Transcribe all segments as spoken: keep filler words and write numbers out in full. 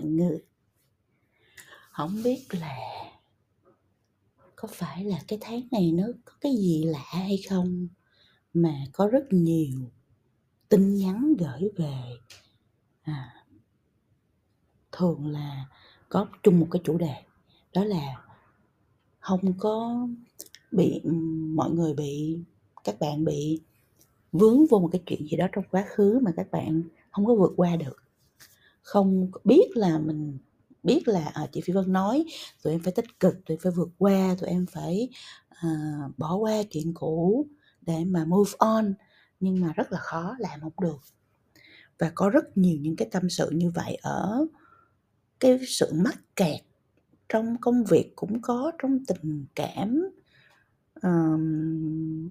mọi người. Không biết là có phải là cái tháng này nó có cái gì lạ hay không mà có rất nhiều tin nhắn gửi về. À, thường là có chung một cái chủ đề, đó là không có bị mọi người bị các bạn bị vướng vô một cái chuyện gì đó trong quá khứ mà các bạn không có vượt qua được. Không biết là mình biết là à, chị Phi Vân nói tụi em phải tích cực, tụi em phải vượt qua, tụi em phải à, bỏ qua chuyện cũ để mà move on, nhưng mà rất là khó, làm không được. Và có rất nhiều những cái tâm sự như vậy, ở cái sự mắc kẹt trong công việc cũng có, trong tình cảm, uh,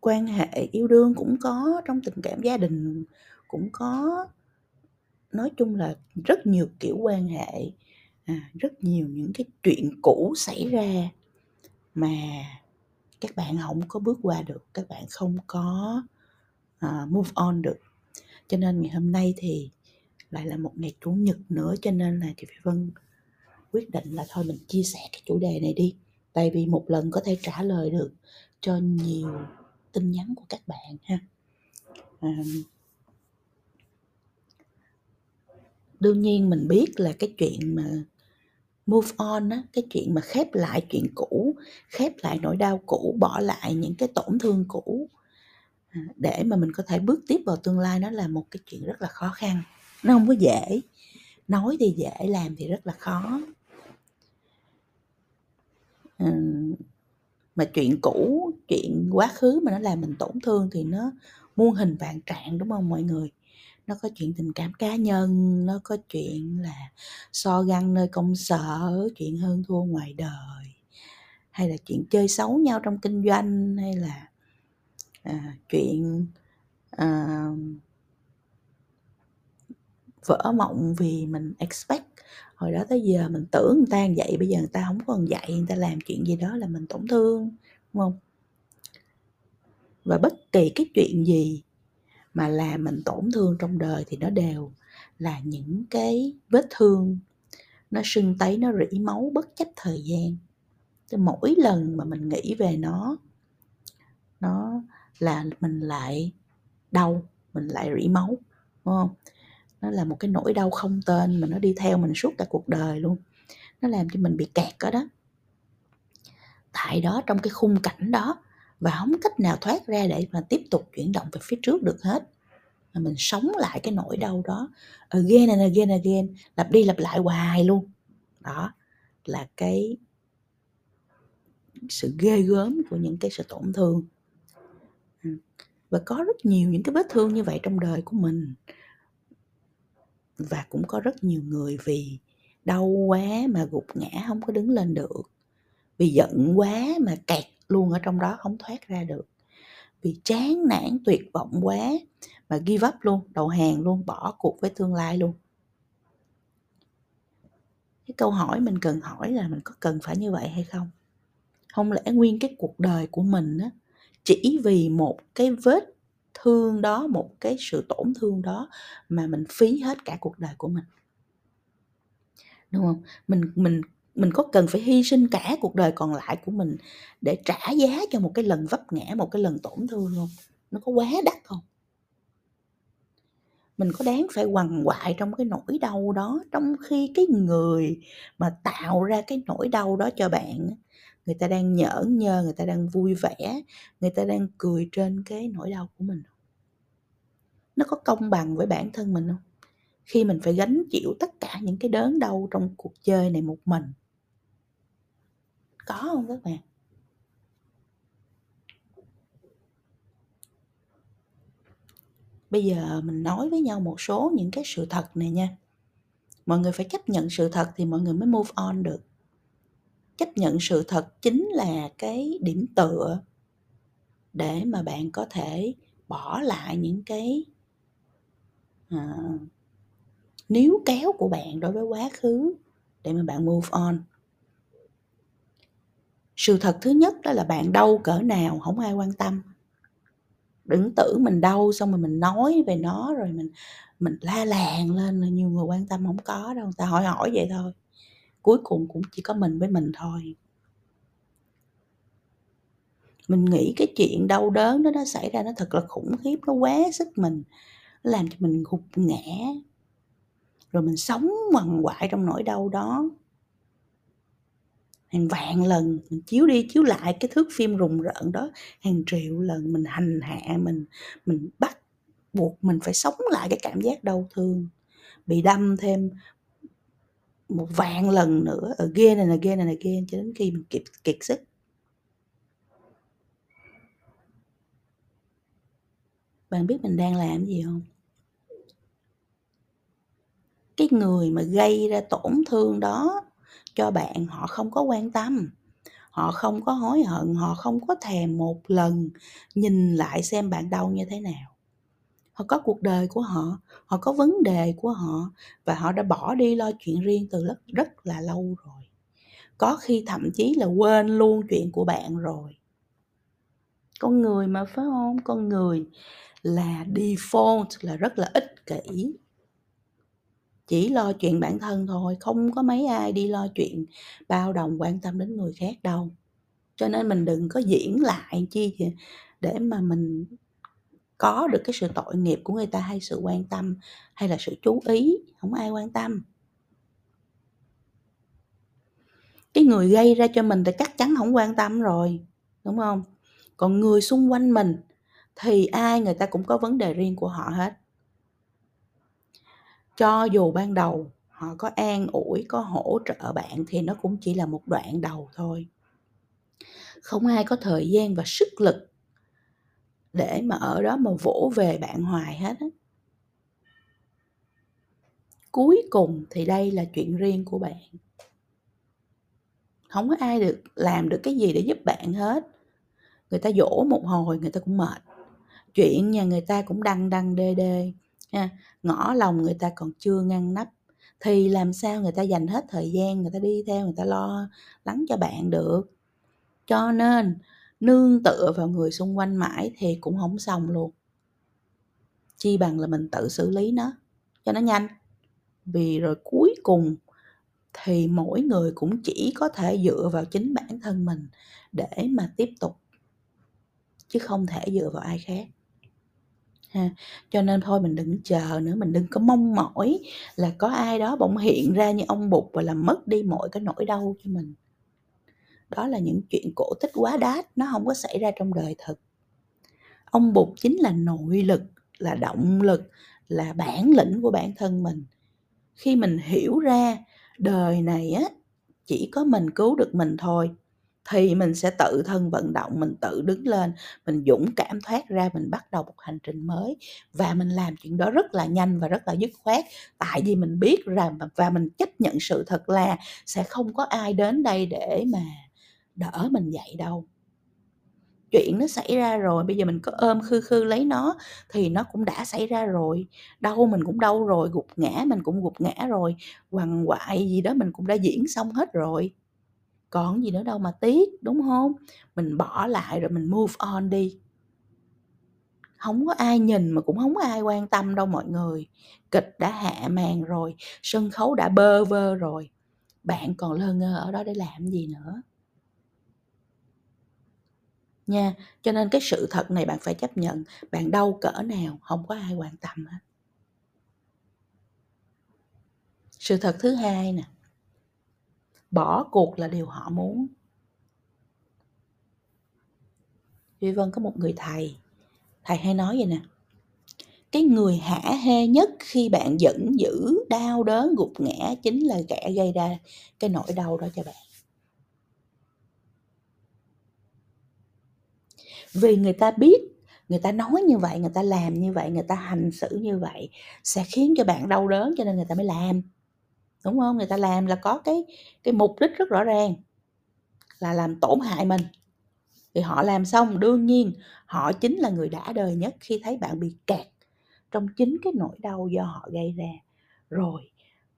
quan hệ yêu đương cũng có, trong tình cảm gia đình cũng có. Nói chung là rất nhiều kiểu quan hệ, à, rất nhiều những cái chuyện cũ xảy ra mà các bạn không có bước qua được, các bạn không có uh, move on được. Cho nên ngày hôm nay thì lại là một ngày Chủ nhật nữa, cho nên là chị Phi Vân quyết định là thôi mình chia sẻ cái chủ đề này đi. Tại vì một lần có thể trả lời được cho nhiều tin nhắn của các bạn ha. À, đương nhiên mình biết là cái chuyện mà move on á, cái chuyện mà khép lại chuyện cũ, khép lại nỗi đau cũ, bỏ lại những cái tổn thương cũ để mà mình có thể bước tiếp vào tương lai, nó là một cái chuyện rất là khó khăn. Nó không có dễ. Nói thì dễ, làm thì rất là khó. À, mà chuyện cũ, chuyện quá khứ mà nó làm mình tổn thương thì nó muôn hình vạn trạng, đúng không mọi người? Nó có chuyện tình cảm cá nhân, nó có chuyện là so găng nơi công sở, chuyện hơn thua ngoài đời, hay là chuyện chơi xấu nhau trong kinh doanh, hay là à, chuyện à, vỡ mộng vì mình expect hồi đó tới giờ mình tưởng người ta vậy, bây giờ người ta không còn vậy, người ta làm chuyện gì đó là mình tổn thương, đúng không? Và bất kỳ cái chuyện gì mà làm mình tổn thương trong đời thì nó đều là những cái vết thương, nó sưng tấy, nó rỉ máu bất chấp thời gian. Mỗi lần mà mình nghĩ về nó, nó là mình lại đau, mình lại rỉ máu, đúng không? Nó là một cái nỗi đau không tên mà nó đi theo mình suốt cả cuộc đời luôn. Nó làm cho mình bị kẹt ở đó, tại đó, trong cái khung cảnh đó, và không cách nào thoát ra để mà tiếp tục chuyển động về phía trước được hết. Mà mình sống lại cái nỗi đau đó again and again and again, lặp đi lặp lại hoài luôn. Đó là cái sự ghê gớm của những cái sự tổn thương. Và có rất nhiều những cái vết thương như vậy trong đời của mình. Và cũng có rất nhiều người vì đau quá mà gục ngã không có đứng lên được, vì giận quá mà kẹt luôn ở trong đó không thoát ra được, vì chán nản tuyệt vọng quá mà give up luôn, đầu hàng luôn, bỏ cuộc với tương lai luôn. Cái câu hỏi mình cần hỏi là mình có cần phải như vậy hay không? Không lẽ nguyên cái cuộc đời của mình á, chỉ vì một cái vết thương đó, một cái sự tổn thương đó mà mình phí hết cả cuộc đời của mình, đúng không? Mình mình mình có cần phải hy sinh cả cuộc đời còn lại của mình để trả giá cho một cái lần vấp ngã, một cái lần tổn thương không? Nó có quá đắt không? Mình có đáng phải quằn quại trong cái nỗi đau đó, trong khi cái người mà tạo ra cái nỗi đau đó cho bạn, người ta đang nhởn nhơ, người ta đang vui vẻ, người ta đang cười trên cái nỗi đau của mình. Nó có công bằng với bản thân mình không? Khi mình phải gánh chịu tất cả những cái đớn đau trong cuộc chơi này một mình. Có không các bạn? Bây giờ mình nói với nhau một số những cái sự thật này nha. Mọi người phải chấp nhận sự thật thì mọi người mới move on được. Chấp nhận sự thật chính là cái điểm tựa để mà bạn có thể bỏ lại những cái à, níu kéo của bạn đối với quá khứ để mà bạn move on. Sự thật thứ nhất đó là bạn đau cỡ nào không ai quan tâm. đừng tưởng mình đau xong rồi mình nói về nó rồi mình mình la làng lên là nhiều người quan tâm. Không có đâu, người ta hỏi hỏi vậy thôi, cuối cùng cũng chỉ có mình với mình thôi. Mình nghĩ cái chuyện đau đớn đó nó xảy ra nó thật là khủng khiếp, nó quá sức mình, nó làm cho mình gục ngã, rồi mình sống quằn quại trong nỗi đau đó hàng vạn lần. Mình chiếu đi chiếu lại cái thước phim rùng rợn đó hàng triệu lần, mình hành hạ mình, mình bắt buộc mình phải sống lại cái cảm giác đau thương, bị đâm thêm một vạn lần nữa, again and again and again, cho đến khi mình kiệt, kiệt sức. Bạn biết mình đang làm gì không? Cái người mà gây ra tổn thương đó cho bạn, họ không có quan tâm, họ không có hối hận, họ không có thèm một lần nhìn lại xem bạn đau như thế nào. Họ có cuộc đời của họ, họ có vấn đề của họ, và họ đã bỏ đi lo chuyện riêng từ rất, rất là lâu rồi. Có khi thậm chí là quên luôn chuyện của bạn rồi. Con người mà, phải không? Con người là default, là rất là ích kỷ, chỉ lo chuyện bản thân thôi. Không có mấy ai đi lo chuyện bao đồng quan tâm đến người khác đâu. Cho nên mình đừng có diễn lại chi để mà mình có được cái sự tội nghiệp của người ta, hay sự quan tâm, hay là sự chú ý. Không ai quan tâm. Cái người gây ra cho mình thì chắc chắn không quan tâm rồi, đúng không? Còn người xung quanh mình thì ai người ta cũng có vấn đề riêng của họ hết. Cho dù ban đầu họ có an ủi, có hỗ trợ bạn thì nó cũng chỉ là một đoạn đầu thôi. Không ai có thời gian và sức lực để mà ở đó mà vỗ về bạn hoài hết á. Cuối cùng thì đây là chuyện riêng của bạn. Không có ai được làm được cái gì để giúp bạn hết. Người ta dỗ một hồi người ta cũng mệt. Chuyện nhà người ta cũng đăng đăng đê đê. Ha, ngõ lòng người ta còn chưa ngăn nắp thì làm sao người ta dành hết thời gian, người ta đi theo, người ta lo lắng cho bạn được. Cho nên nương tựa vào người xung quanh mãi thì cũng không xong luôn. Chi bằng là mình tự xử lý nó cho nó nhanh. Vì rồi cuối cùng thì mỗi người cũng chỉ có thể dựa vào chính bản thân mình để mà tiếp tục, chứ không thể dựa vào ai khác. Ha. Cho nên thôi mình đừng chờ nữa, mình đừng có mong mỏi là có ai đó bỗng hiện ra như ông Bụt và làm mất đi mọi cái nỗi đau cho mình. Đó là những chuyện cổ tích quá đát, nó không có xảy ra trong đời thực. Ông Bụt chính là nội lực, là động lực, là bản lĩnh của bản thân mình. Khi mình hiểu ra đời này á, chỉ có mình cứu được mình thôi, thì mình sẽ tự thân vận động, mình tự đứng lên, mình dũng cảm thoát ra, mình bắt đầu một hành trình mới. Và mình làm chuyện đó rất là nhanh và rất là dứt khoát. Tại vì mình biết rằng và mình chấp nhận sự thật là sẽ không có ai đến đây để mà đỡ mình dậy đâu. Chuyện nó xảy ra rồi, bây giờ mình có ôm khư khư lấy nó thì nó cũng đã xảy ra rồi. Đau mình cũng đau rồi, gục ngã mình cũng gục ngã rồi, quằn quại gì đó mình cũng đã diễn xong hết rồi. Còn gì nữa đâu mà tiếc, đúng không? Mình bỏ lại rồi mình move on đi. Không có ai nhìn mà cũng không có ai quan tâm đâu mọi người. Kịch đã hạ màn rồi, sân khấu đã bơ vơ rồi. Bạn còn lơ ngơ ở đó để làm gì nữa? Nha, cho nên cái sự thật này bạn phải chấp nhận. Bạn đau cỡ nào, không có ai quan tâm hết. Sự thật thứ hai nè. Bỏ cuộc là điều họ muốn. Phi Vân có một người thầy, thầy hay nói vậy nè: cái người hả hê nhất khi bạn giận dữ, đau đớn, gục ngã chính là kẻ gây ra cái nỗi đau đó cho bạn. Vì người ta biết, người ta nói như vậy, người ta làm như vậy, người ta hành xử như vậy sẽ khiến cho bạn đau đớn, cho nên người ta mới làm. Đúng không? Người ta làm là có cái, cái mục đích rất rõ ràng là làm tổn hại mình. Thì họ làm xong, đương nhiên họ chính là người đã đời nhất khi thấy bạn bị kẹt trong chính cái nỗi đau do họ gây ra. Rồi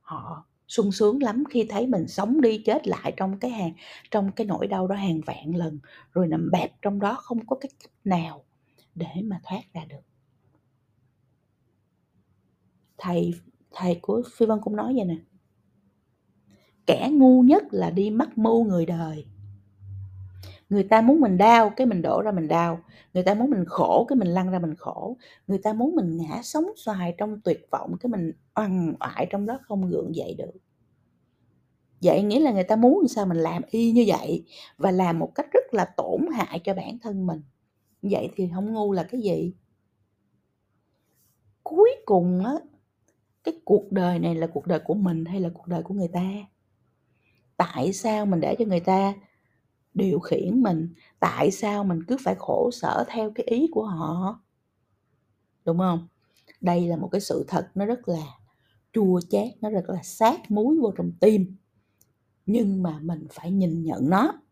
họ sung sướng lắm khi thấy mình sống đi chết lại trong cái, hàng, trong cái nỗi đau đó hàng vạn lần, rồi nằm bẹp trong đó không có cái cách nào để mà thoát ra được. Thầy thầy của Phi Vân cũng nói vậy nè: kẻ ngu nhất là đi mắc mưu người đời. Người ta muốn mình đau, cái mình đổ ra mình đau. Người ta muốn mình khổ, cái mình lăn ra mình khổ. Người ta muốn mình ngã sống xoài trong tuyệt vọng, cái mình oằn oại trong đó không gượng dậy được. Vậy nghĩa là người ta muốn sao mình làm y như vậy, và làm một cách rất là tổn hại cho bản thân mình. Vậy thì không ngu là cái gì? Cuối cùng á, cái cuộc đời này là cuộc đời của mình hay là cuộc đời của người ta? Tại sao mình để cho người ta điều khiển mình? Tại sao mình cứ phải khổ sở theo cái ý của họ? Đúng không? Đây là một cái sự thật nó rất là chua chát, nó rất là sát muối vô trong tim. Nhưng mà mình phải nhìn nhận nó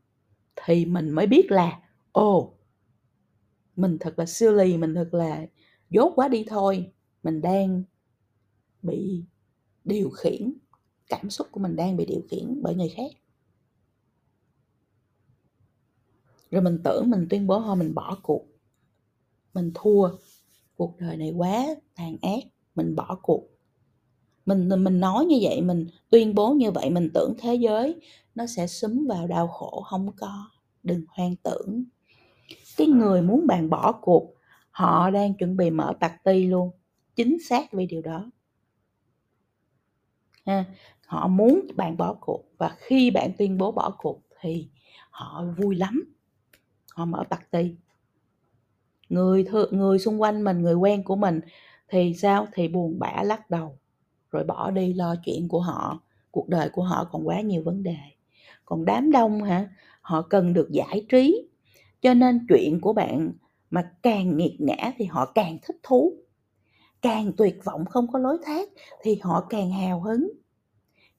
thì mình mới biết là ồ, mình thật là silly, mình thật là dốt quá đi thôi. Mình đang bị điều khiển, cảm xúc của mình đang bị điều khiển bởi người khác. Rồi mình tưởng mình tuyên bố thôi, mình bỏ cuộc, mình thua, cuộc đời này quá tàn ác, mình bỏ cuộc. Mình mình nói như vậy, mình tuyên bố như vậy, mình tưởng thế giới nó sẽ súng vào đau khổ. Không có, đừng hoang tưởng. Cái người muốn bạn bỏ cuộc, họ đang chuẩn bị mở party luôn, chính xác về điều đó. Ha. Họ muốn bạn bỏ cuộc, và khi bạn tuyên bố bỏ cuộc thì họ vui lắm, họ mở party. Người thượng, người xung quanh mình, người quen của mình thì sao? Thì buồn bã lắc đầu rồi bỏ đi, lo chuyện của họ, cuộc đời của họ còn quá nhiều vấn đề. Còn đám đông hả? Họ cần được giải trí, cho nên chuyện của bạn mà càng nghiệt ngã thì họ càng thích thú, càng tuyệt vọng không có lối thoát thì họ càng hào hứng,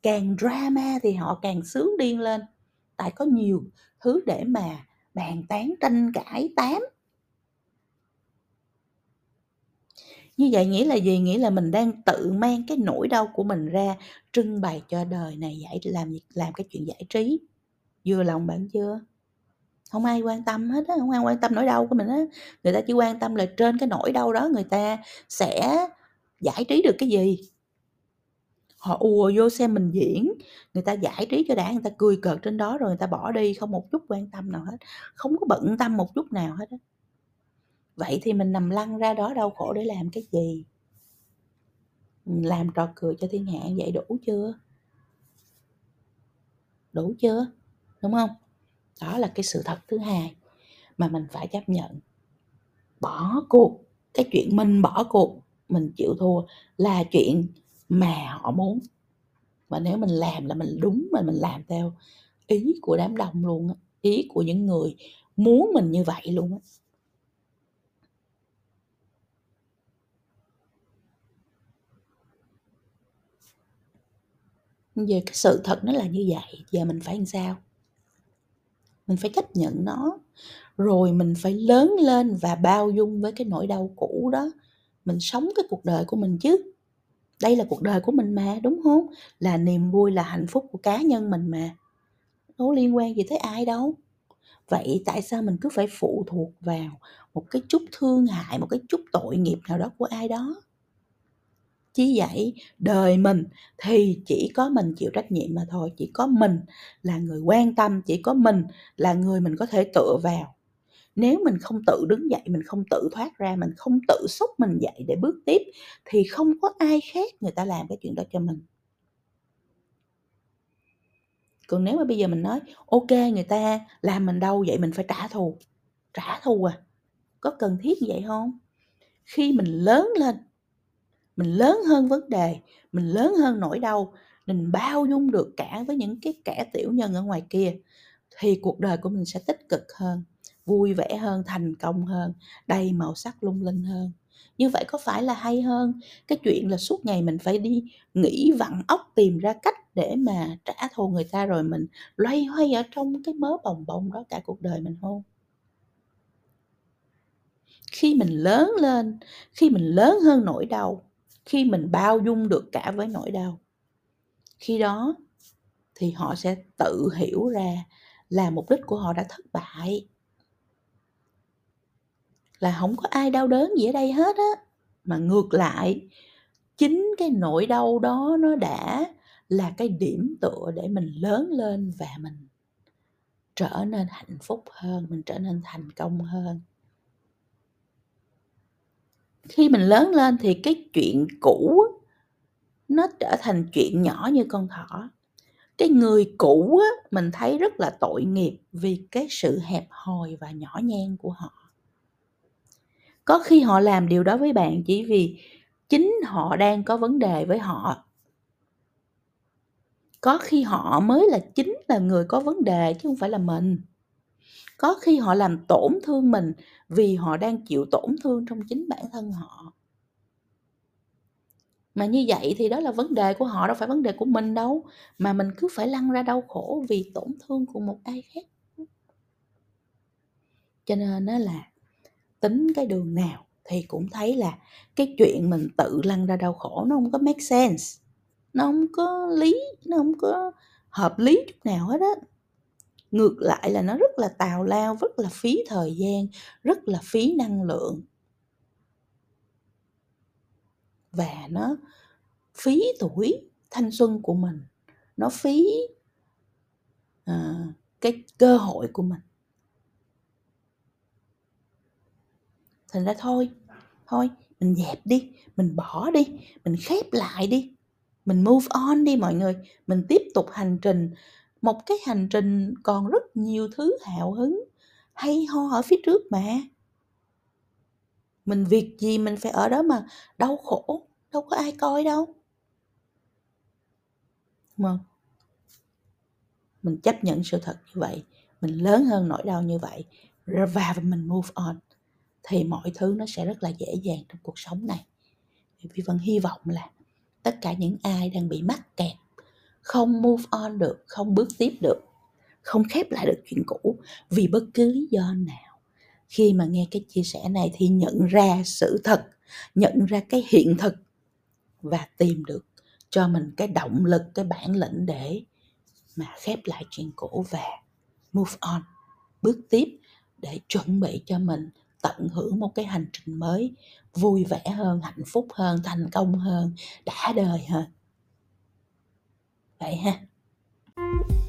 càng drama thì họ càng sướng điên lên. Tại có nhiều thứ để mà bàn tán, tranh cãi, tám. Như vậy nghĩa là gì? Nghĩa là mình đang tự mang cái nỗi đau của mình ra trưng bày cho đời này, giải làm làm cái chuyện giải trí. Vừa lòng bạn chưa? Không ai quan tâm hết á, không ai quan tâm nỗi đau của mình á. Người ta chỉ quan tâm là trên cái nỗi đau đó người ta sẽ giải trí được cái gì. Họ ùa vô xem mình diễn, người ta giải trí cho đã, người ta cười cợt trên đó rồi người ta bỏ đi, không một chút quan tâm nào hết, không có bận tâm một chút nào hết á. Vậy thì mình nằm lăn ra đó đau khổ để làm cái gì? Làm trò cười cho thiên hạ vậy đủ chưa? Đủ chưa? Đúng không? Đó là cái sự thật thứ hai mà mình phải chấp nhận. Bỏ cuộc, cái chuyện mình bỏ cuộc, mình chịu thua là chuyện mà họ muốn. Và nếu mình làm là mình đúng, mà mình làm theo ý của đám đông luôn á, ý của những người muốn mình như vậy luôn á. Giờ cái sự thật nó là như vậy, giờ mình phải làm sao? Mình phải chấp nhận nó, rồi mình phải lớn lên và bao dung với cái nỗi đau cũ đó. Mình sống cái cuộc đời của mình chứ. Đây là cuộc đời của mình mà, đúng không? Là niềm vui, là hạnh phúc của cá nhân mình mà. Nó liên quan gì tới ai đâu. Vậy tại sao mình cứ phải phụ thuộc vào một cái chút thương hại, một cái chút tội nghiệp nào đó của ai đó? Chỉ vậy, đời mình thì chỉ có mình chịu trách nhiệm mà thôi. Chỉ có mình là người quan tâm, chỉ có mình là người mình có thể tựa vào. Nếu mình không tự đứng dậy, mình không tự thoát ra, mình không tự xúc mình dậy để bước tiếp, thì không có ai khác người ta làm cái chuyện đó cho mình. Còn nếu mà bây giờ mình nói ok, người ta làm mình đau vậy mình phải trả thù. Trả thù à? Có cần thiết vậy không? Khi mình lớn lên, mình lớn hơn vấn đề, mình lớn hơn nỗi đau, mình bao dung được cả với những cái kẻ tiểu nhân ở ngoài kia, thì cuộc đời của mình sẽ tích cực hơn, vui vẻ hơn, thành công hơn, đầy màu sắc lung linh hơn. Như vậy có phải là hay hơn cái chuyện là suốt ngày mình phải đi nghĩ vặn óc tìm ra cách để mà trả thù người ta, rồi mình loay hoay ở trong cái mớ bồng bồng đó cả cuộc đời mình không? Khi mình lớn lên, khi mình lớn hơn nỗi đau, khi mình bao dung được cả với nỗi đau, khi đó thì họ sẽ tự hiểu ra là mục đích của họ đã thất bại, là không có ai đau đớn gì ở đây hết á. Mà ngược lại, chính cái nỗi đau đó nó đã là cái điểm tựa để mình lớn lên và mình trở nên hạnh phúc hơn, mình trở nên thành công hơn. Khi mình lớn lên thì cái chuyện cũ nó trở thành chuyện nhỏ như con thỏ. Cái người cũ á, mình thấy rất là tội nghiệp vì cái sự hẹp hòi và nhỏ nhen của họ. Có khi họ làm điều đó với bạn chỉ vì chính họ đang có vấn đề với họ. Có khi họ mới là chính là người có vấn đề chứ không phải là mình. Có khi họ làm tổn thương mình vì họ đang chịu tổn thương trong chính bản thân họ. Mà như vậy thì đó là vấn đề của họ, đâu phải vấn đề của mình đâu. Mà mình cứ phải lăn ra đau khổ vì tổn thương của một ai khác. Cho nên đó là tính cái đường nào thì cũng thấy là cái chuyện mình tự lăn ra đau khổ nó không có make sense. Nó không có lý, nó không có hợp lý chút nào hết á. Ngược lại là nó rất là tào lao, rất là phí thời gian, rất là phí năng lượng. Và nó phí tuổi thanh xuân của mình. Nó phí à, cái cơ hội của mình. Thành ra thôi, thôi mình dẹp đi, mình bỏ đi, mình khép lại đi. Mình move on đi mọi người. Mình tiếp tục hành trình. Một cái hành trình còn rất nhiều thứ hào hứng hay ho ở phía trước mà. Mình việc gì mình phải ở đó mà đau khổ. Đâu có ai coi đâu. Mà mình chấp nhận sự thật như vậy. Mình lớn hơn nỗi đau như vậy. Và mình move on. Thì mọi thứ nó sẽ rất là dễ dàng trong cuộc sống này. Phi Vân hy vọng là tất cả những ai đang bị mắc kẹt, không move on được, không bước tiếp được, không khép lại được chuyện cũ vì bất cứ lý do nào, khi mà nghe cái chia sẻ này thì nhận ra sự thật, nhận ra cái hiện thực và tìm được cho mình cái động lực, cái bản lĩnh để mà khép lại chuyện cũ và move on, bước tiếp để chuẩn bị cho mình tận hưởng một cái hành trình mới vui vẻ hơn, hạnh phúc hơn, thành công hơn, đã đời hơn. Vậy ha.